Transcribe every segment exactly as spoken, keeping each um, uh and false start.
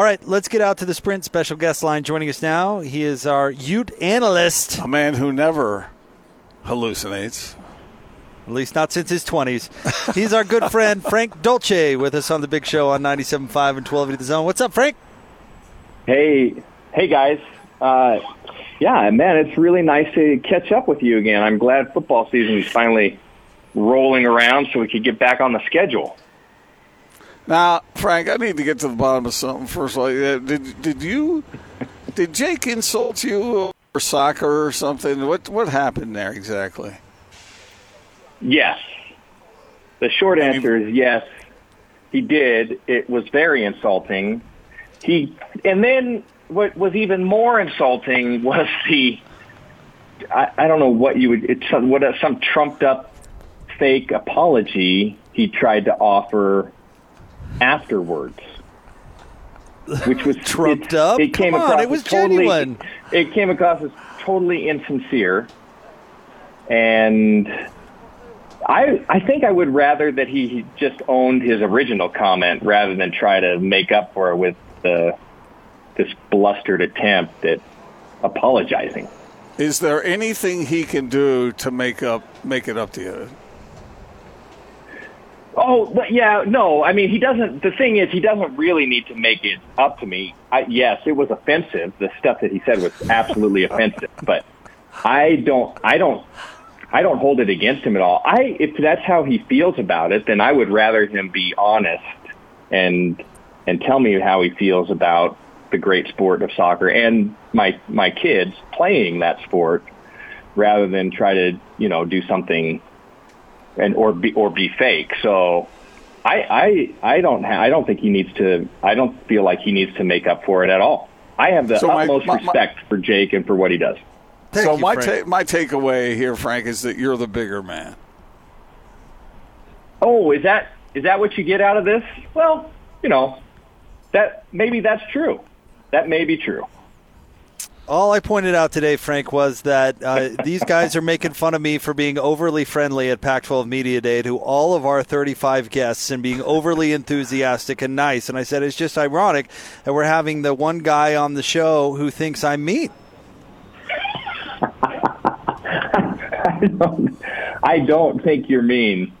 All right, let's get out to the Sprint special guest line. Joining us now, he is our Ute analyst. A man who never hallucinates. At least not since his twenties. He's our good friend Frank Dolce with us on the big show on ninety-seven point five and twelve eighty The Zone. What's up, Frank? Hey, hey guys. Uh, yeah, man, it's really nice to catch up with you again. I'm glad football season is finally rolling around so we could get back on the schedule. Now, Frank, I need to get to the bottom of something. First of all, did did you did Jake insult you over soccer or something? What what happened there exactly? Yes. The short answer is yes. He did. It was very insulting. He and then what was even more insulting was the I, I don't know what you would it's some, what some trumped up fake apology he tried to offer afterwards, which was trumped it, up. It came Come across on, it was totally, genuine. It came across as totally insincere, and I I think I would rather that he just owned his original comment rather than try to make up for it with the this blustered attempt at apologizing. Is there anything he can do to make up make it up to you? Oh, yeah, no, I mean, he doesn't, the thing is, he doesn't really need to make it up to me. I, yes, it was offensive. The stuff that he said was absolutely offensive, but I don't, I don't, I don't hold it against him at all. I, if that's how he feels about it, then I would rather him be honest and, and tell me how he feels about the great sport of soccer and my, my kids playing that sport rather than try to, you know, do something and or be or be fake. So I I I don't ha- I don't think he needs to I don't feel like he needs to make up for it at all. I have the so utmost my, my, respect my, for Jake and for what he does. So you, my ta- my takeaway here, Frank, is that you're the bigger man. Oh, is that is that what you get out of this? Well, you know, that maybe that's true. That may be true. All I pointed out today, Frank, was that uh, these guys are making fun of me for being overly friendly at Pac twelve Media Day to all of our thirty-five guests and being overly enthusiastic and nice. And I said, it's just ironic that we're having the one guy on the show who thinks I'm mean. I don't, I don't think you're mean.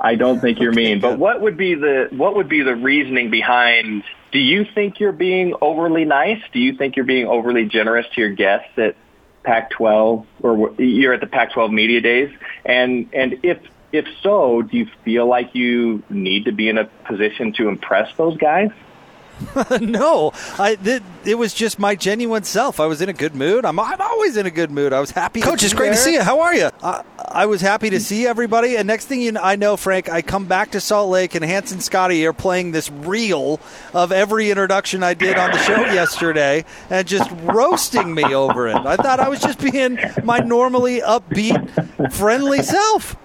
I don't think you're mean. But what would be the what would be the reasoning behind? Do you think you're being overly nice? Do you think you're being overly generous to your guests at Pac twelve, or you're at the Pac twelve Media Days? And and if if so, do you feel like you need to be in a position to impress those guys? No, I th- it was just my genuine self. I was in a good mood. I'm I'm always in a good mood. I was happy. Coach, it's great to see you. How are you? I, I was happy to see everybody. And next thing you know, I know, Frank, I come back to Salt Lake, and Hans and Scotty are playing this reel of every introduction I did on the show yesterday, and just roasting me over it. I thought I was just being my normally upbeat, friendly self.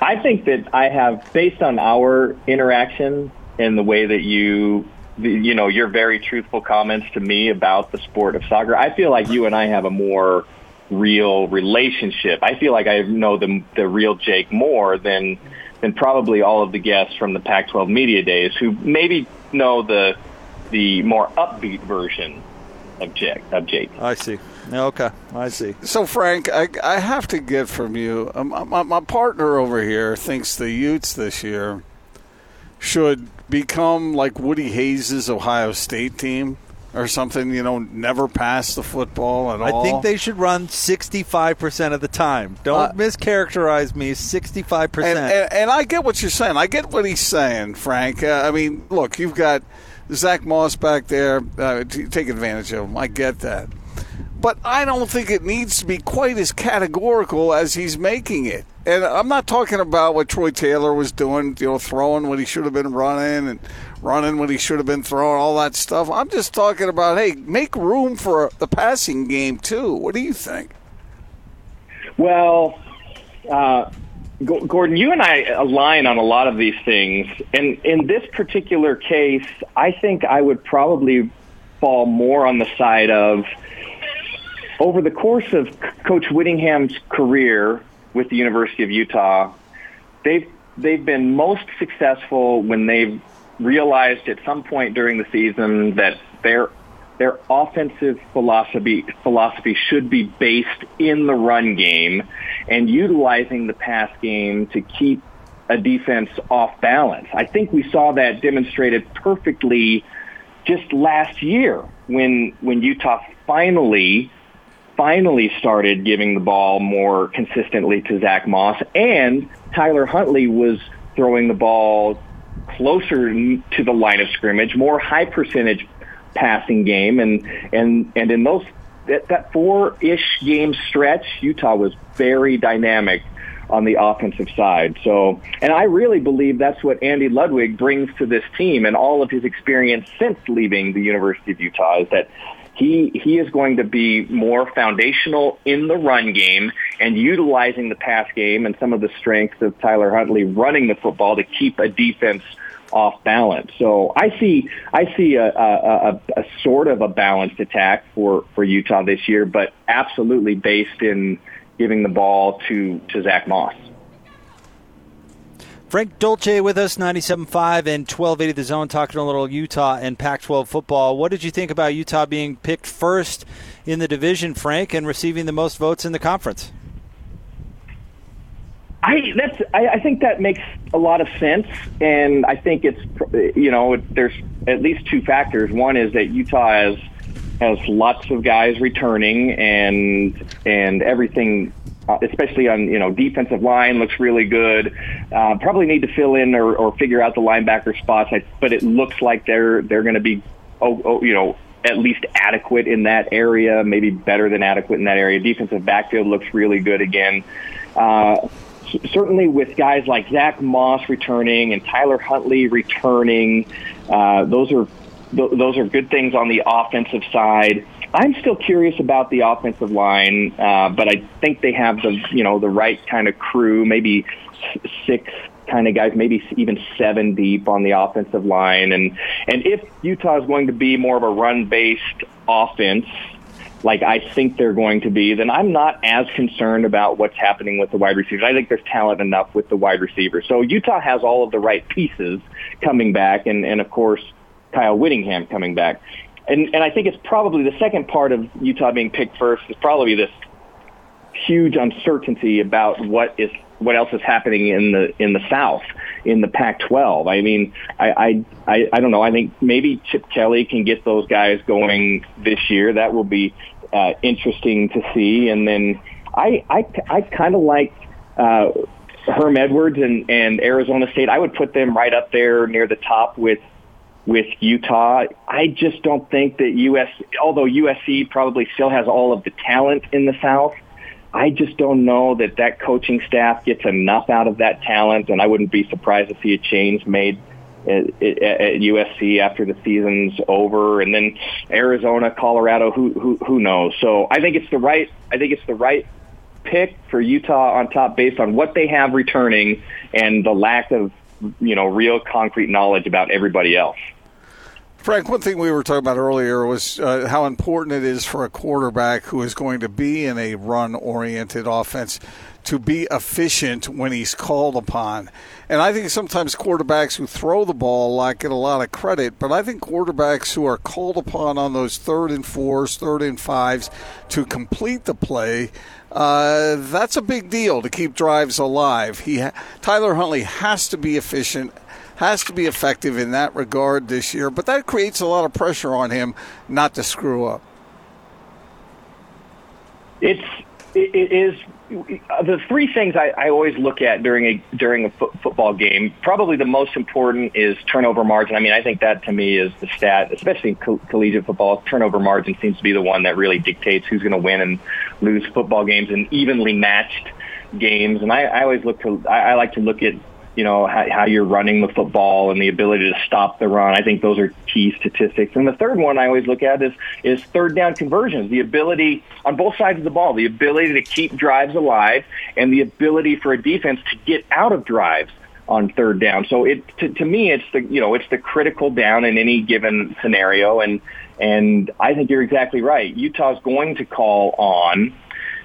I think that I have, based on our interaction. And the way that you, you know, your very truthful comments to me about the sport of soccer, I feel like you and I have a more real relationship. I feel like I know the the real Jake more than than probably all of the guests from the Pac twelve Media Days, who maybe know the the more upbeat version of Jake. Of Jake. I see. Okay, I see. So, Frank, I, I have to get from you. My, my, my partner over here thinks the Utes this year should become like Woody Hayes' Ohio State team or something, you know, never pass the football at all. I think they should run sixty-five percent of the time. Don't uh, mischaracterize me, sixty-five percent. And, and, and I get what you're saying. I get what he's saying, Frank. Uh, I mean, look, you've got Zach Moss back there. Uh, t- take advantage of him. I get that. But I don't think it needs to be quite as categorical as he's making it. And I'm not talking about what Troy Taylor was doing, you know, throwing when he should have been running and running when he should have been throwing, all that stuff. I'm just talking about, hey, make room for the passing game, too. What do you think? Well, uh, G- Gordon, you and I align on a lot of these things. And in this particular case, I think I would probably fall more on the side of, over the course of Coach Whittingham's career with the University of Utah, they've they've been most successful when they've realized at some point during the season that their their offensive philosophy philosophy should be based in the run game and utilizing the pass game to keep a defense off balance. I think we saw that demonstrated perfectly just last year when when Utah finally finally started giving the ball more consistently to Zach Moss, and Tyler Huntley was throwing the ball closer to the line of scrimmage, more high percentage passing game, and and and in those that, that four-ish game stretch, Utah was very dynamic on the offensive side. So, and I really believe that's what Andy Ludwig brings to this team, and all of his experience since leaving the University of Utah is that he he is going to be more foundational in the run game and utilizing the pass game and some of the strengths of Tyler Huntley running the football to keep a defense off balance. So I see I see a, a, a, a sort of a balanced attack for, for Utah this year, but absolutely based in giving the ball to, to Zach Moss. Frank Dolce with us, ninety-seven point five and twelve eighty The Zone, talking a little Utah and Pac twelve football. What did you think about Utah being picked first in the division, Frank, and receiving the most votes in the conference? I that's I, I think that makes a lot of sense, and I think it's, you know, there's at least two factors. One is that Utah has has lots of guys returning, and and everything, uh, especially on, you know, defensive line, looks really good. Uh, probably need to fill in or, or figure out the linebacker spots, but it looks like they're they're going to be, oh, oh, you know, at least adequate in that area, maybe better than adequate in that area. Defensive backfield looks really good again. Uh, certainly with guys like Zach Moss returning and Tyler Huntley returning, uh, those are Those are good things on the offensive side. I'm still curious about the offensive line, uh, but I think they have the, you know, the right kind of crew, maybe six kind of guys, maybe even seven deep on the offensive line. And, and if Utah is going to be more of a run-based offense, like I think they're going to be, then I'm not as concerned about what's happening with the wide receivers. I think there's talent enough with the wide receivers. So Utah has all of the right pieces coming back, and, and of course, Kyle Whittingham coming back. And and I think it's probably the second part of Utah being picked first is probably this huge uncertainty about what is what else is happening in the in the South, in the Pac twelve. I mean, I I, I don't know. I think maybe Chip Kelly can get those guys going this year. That will be uh, interesting to see. And then I I, I kind of like uh, Herm Edwards and, and Arizona State. I would put them right up there near the top with with Utah. I just don't think that U S, although U S C probably still has all of the talent in the South, I just don't know that that coaching staff gets enough out of that talent, and I wouldn't be surprised to see a change made at, at, at U S C after the season's over. And then Arizona, Colorado, who, who who knows? So I think it's the right. I think it's the right pick for Utah on top based on what they have returning and the lack of, you know, real concrete knowledge about everybody else. Frank, one thing we were talking about earlier was uh, how important it is for a quarterback who is going to be in a run-oriented offense to be efficient when he's called upon. And I think sometimes quarterbacks who throw the ball a lot get a lot of credit, but I think quarterbacks who are called upon on those third and fours, third and fives to complete the play, uh, that's a big deal to keep drives alive. He ha- Tyler Huntley has to be efficient, has to be effective in that regard this year, but that creates a lot of pressure on him not to screw up. It's it is the three things I, I always look at during a during a fo- football game. Probably the most important is turnover margin. I mean, I think that to me is the stat, especially in co- collegiate football. Turnover margin seems to be the one that really dictates who's going to win and lose football games and evenly matched games. And I, I always look to I, I like to look at, you know, how, how you're running the football and the ability to stop the run. I think those are key statistics. And the third one I always look at is is third down conversions, the ability on both sides of the ball, the ability to keep drives alive and the ability for a defense to get out of drives on third down. So it to, to me, it's the, you know, it's the critical down in any given scenario. And and I think you're exactly right. Utah's going to call on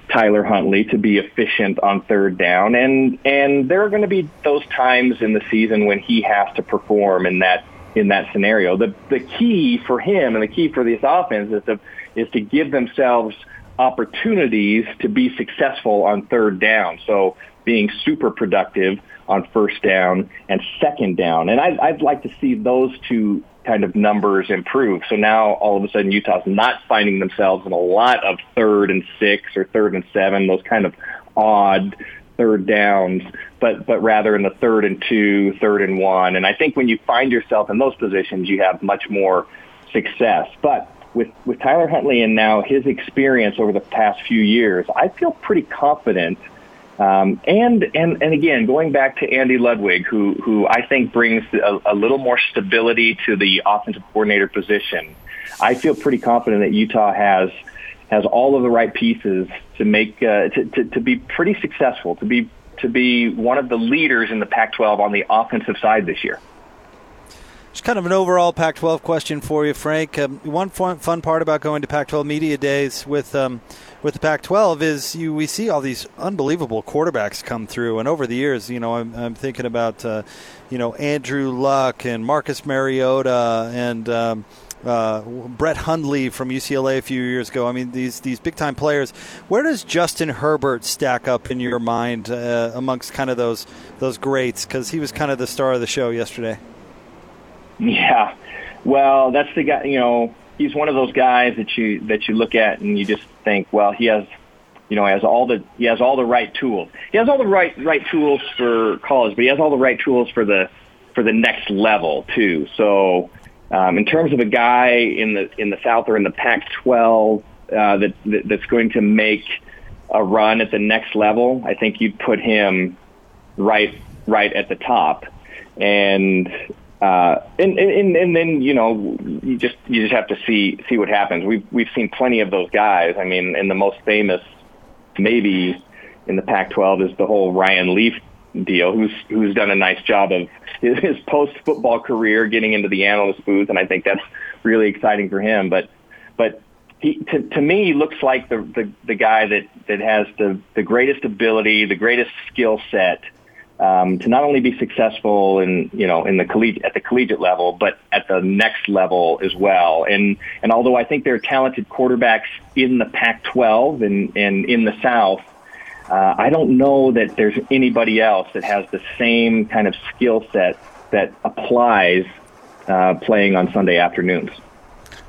Tyler Huntley to be efficient on third down, and and there are going to be those times in the season when he has to perform in that in that scenario. The the key for him and the key for this offense is to is to give themselves opportunities to be successful on third down. So being super productive on first down and second down. And I'd, I'd like to see those two kind of numbers improve. So now all of a sudden Utah's not finding themselves in a lot of third and six or third and seven, those kind of odd third downs, but but rather in the third and two, third and one. And I think when you find yourself in those positions, you have much more success. But with with Tyler Huntley and now his experience over the past few years, I feel pretty confident. Um, and, and and again, going back to Andy Ludwig, who who I think brings a, a little more stability to the offensive coordinator position, I feel pretty confident that Utah has has all of the right pieces to make uh, to, to to be pretty successful, to be to be one of the leaders in the Pac twelve on the offensive side this year. Just kind of an overall Pac twelve question for you, Frank. Um, one fun, fun part about going to Pac twelve Media Days with um, with the Pac twelve is you we see all these unbelievable quarterbacks come through, and over the years, you know, I'm, I'm thinking about, uh, you know, Andrew Luck and Marcus Mariota and um, uh, Brett Hundley from U C L A a few years ago. I mean, these these big time players. Where does Justin Herbert stack up in your mind uh, amongst kind of those those greats? Because he was kind of the star of the show yesterday. Yeah, well, that's the guy. You know, he's one of those guys that you that you look at and you just think, well, he has, you know, he has all the he has all the right tools. He has all the right right tools for college, but he has all the right tools for the for the next level too. So, um, in terms of a guy in the in the South or in the Pac twelve uh, that, that that's going to make a run at the next level, I think you'd put him right right at the top. And. Uh, and, and and then you know you just you just have to see see what happens. We've we've seen plenty of those guys. I mean, and the most famous maybe in the Pac twelve is the whole Ryan Leaf deal, who's who's done a nice job of his, his post football career getting into the analyst booth, and I think that's really exciting for him. But but he to to me he looks like the the, the guy that, that has the, the greatest ability, the greatest skill set. Um, to not only be successful in you know in the colleg- at the collegiate level, but at the next level as well. And and although I think there are talented quarterbacks in the Pac twelve and, and in the South, uh, I don't know that there's anybody else that has the same kind of skill set that applies uh, playing on Sunday afternoons.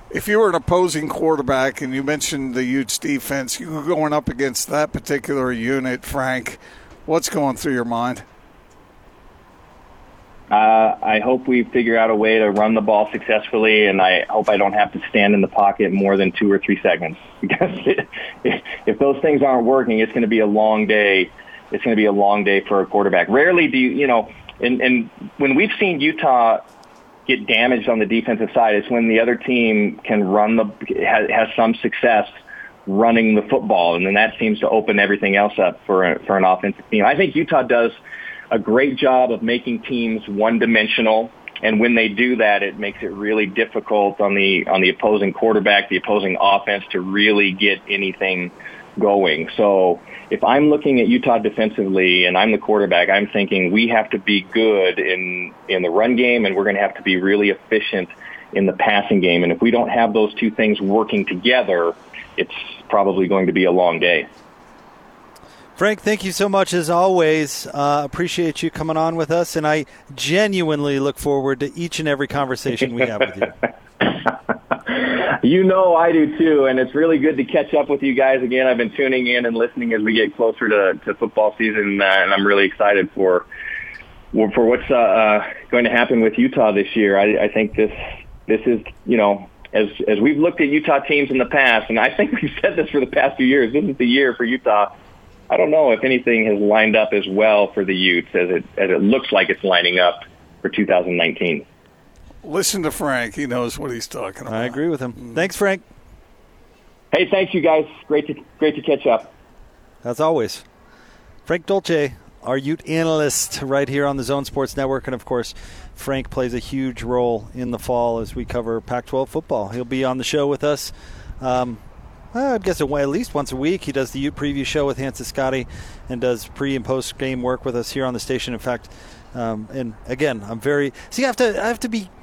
If you were an opposing quarterback, and you mentioned the Utes defense, you were going up against that particular unit, Frank. What's going through your mind? Uh, I hope we figure out a way to run the ball successfully, and I hope I don't have to stand in the pocket more than two or three seconds. Because it, if, if those things aren't working, it's going to be a long day. It's going to be a long day for a quarterback. Rarely do you, you know, and, and when we've seen Utah get damaged on the defensive side, it's when the other team can run the has, has some success running the football, and then that seems to open everything else up for a, for an offensive team. I think Utah does a great job of making teams one-dimensional, and when they do that, it makes it really difficult on the on the opposing quarterback, the opposing offense, to really get anything going. So if I'm looking at Utah defensively and I'm the quarterback, I'm thinking we have to be good in, in the run game, and we're going to have to be really efficient in the passing game. And if we don't have those two things working together, it's probably going to be a long day. Frank, thank you so much as always. Uh, appreciate you coming on with us, and I genuinely look forward to each and every conversation we have with you. You know I do too, and it's really good to catch up with you guys again. I've been tuning in and listening as we get closer to, to football season, uh, and I'm really excited for for what's uh, uh, going to happen with Utah this year. I, I think this this is, you know, As as we've looked at Utah teams in the past, and I think we've said this for the past few years, this is the year for Utah. I don't know if anything has lined up as well for the Utes as it as it looks like it's lining up for two thousand nineteen. Listen to Frank. He knows what he's talking about. I agree with him. Thanks, Frank. Hey, thanks, you guys. Great to, great to catch up. As always, Frank Dolce, our Ute analyst right here on the Zone Sports Network. And, of course, Frank plays a huge role in the fall as we cover Pac twelve football. He'll be on the show with us, um, I guess, at least once a week. He does the Ute preview show with Hans Scotti and does pre- and post-game work with us here on the station. In fact, um, and, again, I'm very – see, I have to I have to be –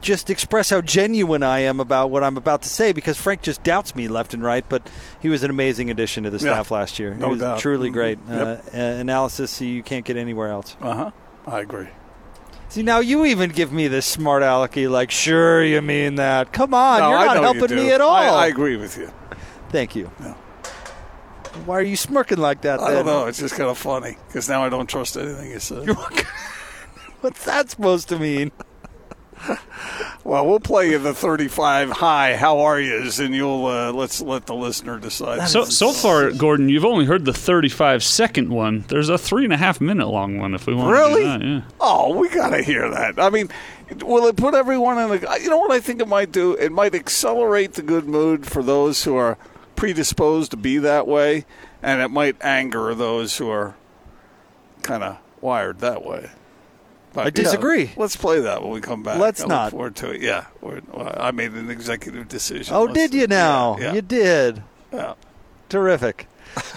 just express how genuine I am about what I'm about to say, because Frank just doubts me left and right, but he was an amazing addition to the staff yeah, last year. He no was doubt. truly great. Yep. Uh, analysis you can't get anywhere else. Uh-huh. I agree. See, now you even give me this smart alecky, like, sure you mean that. Come on, no, you're not helping you me at all. I, I agree with you. Thank you. Yeah. Why are you smirking like that, then? I don't know. It's just kind of funny, because now I don't trust anything you said. What's that supposed to mean? Well, we'll play you the thirty-five high how are yous, and you'll uh, let's let the listener decide. So so far, Gordon, you've only heard the thirty-five second one. There's a three and a half minute long one if we want. Really? To do that, yeah. Oh, we gotta hear that. I mean, will it put everyone in a? You know what I think it might do? It might accelerate the good mood for those who are predisposed to be that way, and it might anger those who are kind of wired that way. But, I disagree. Yeah, let's play that when we come back. Let's I not. Look forward to it. Yeah. We're, well, I made an executive decision. Oh, let's did you now? Yeah, yeah. You did. Yeah. Terrific.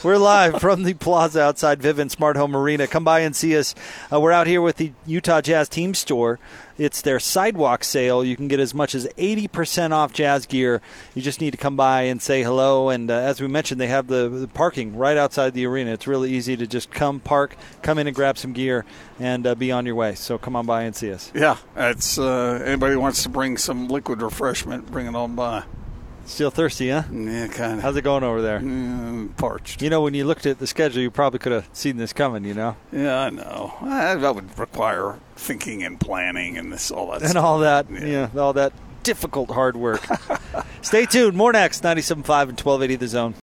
We're live from the plaza outside Vivint Smart Home Arena. Come by and see us. Uh, we're out here with the Utah Jazz Team Store. It's their sidewalk sale. You can get as much as eighty percent off Jazz gear. You just need to come by and say hello. And uh, as we mentioned, they have the, the parking right outside the arena. It's really easy to just come park, come in and grab some gear, and uh, be on your way. So come on by and see us. Yeah, it's uh, anybody wants to bring some liquid refreshment, bring it on by. Still thirsty, huh? Yeah, kind of. How's it going over there? Mm, parched. You know, when you looked at the schedule, you probably could have seen this coming, you know? Yeah, I know. That would require thinking and planning and this, all that and stuff. And all that, yeah. yeah, all that difficult hard work. Stay tuned. More next, ninety-seven point five and twelve eighty The Zone.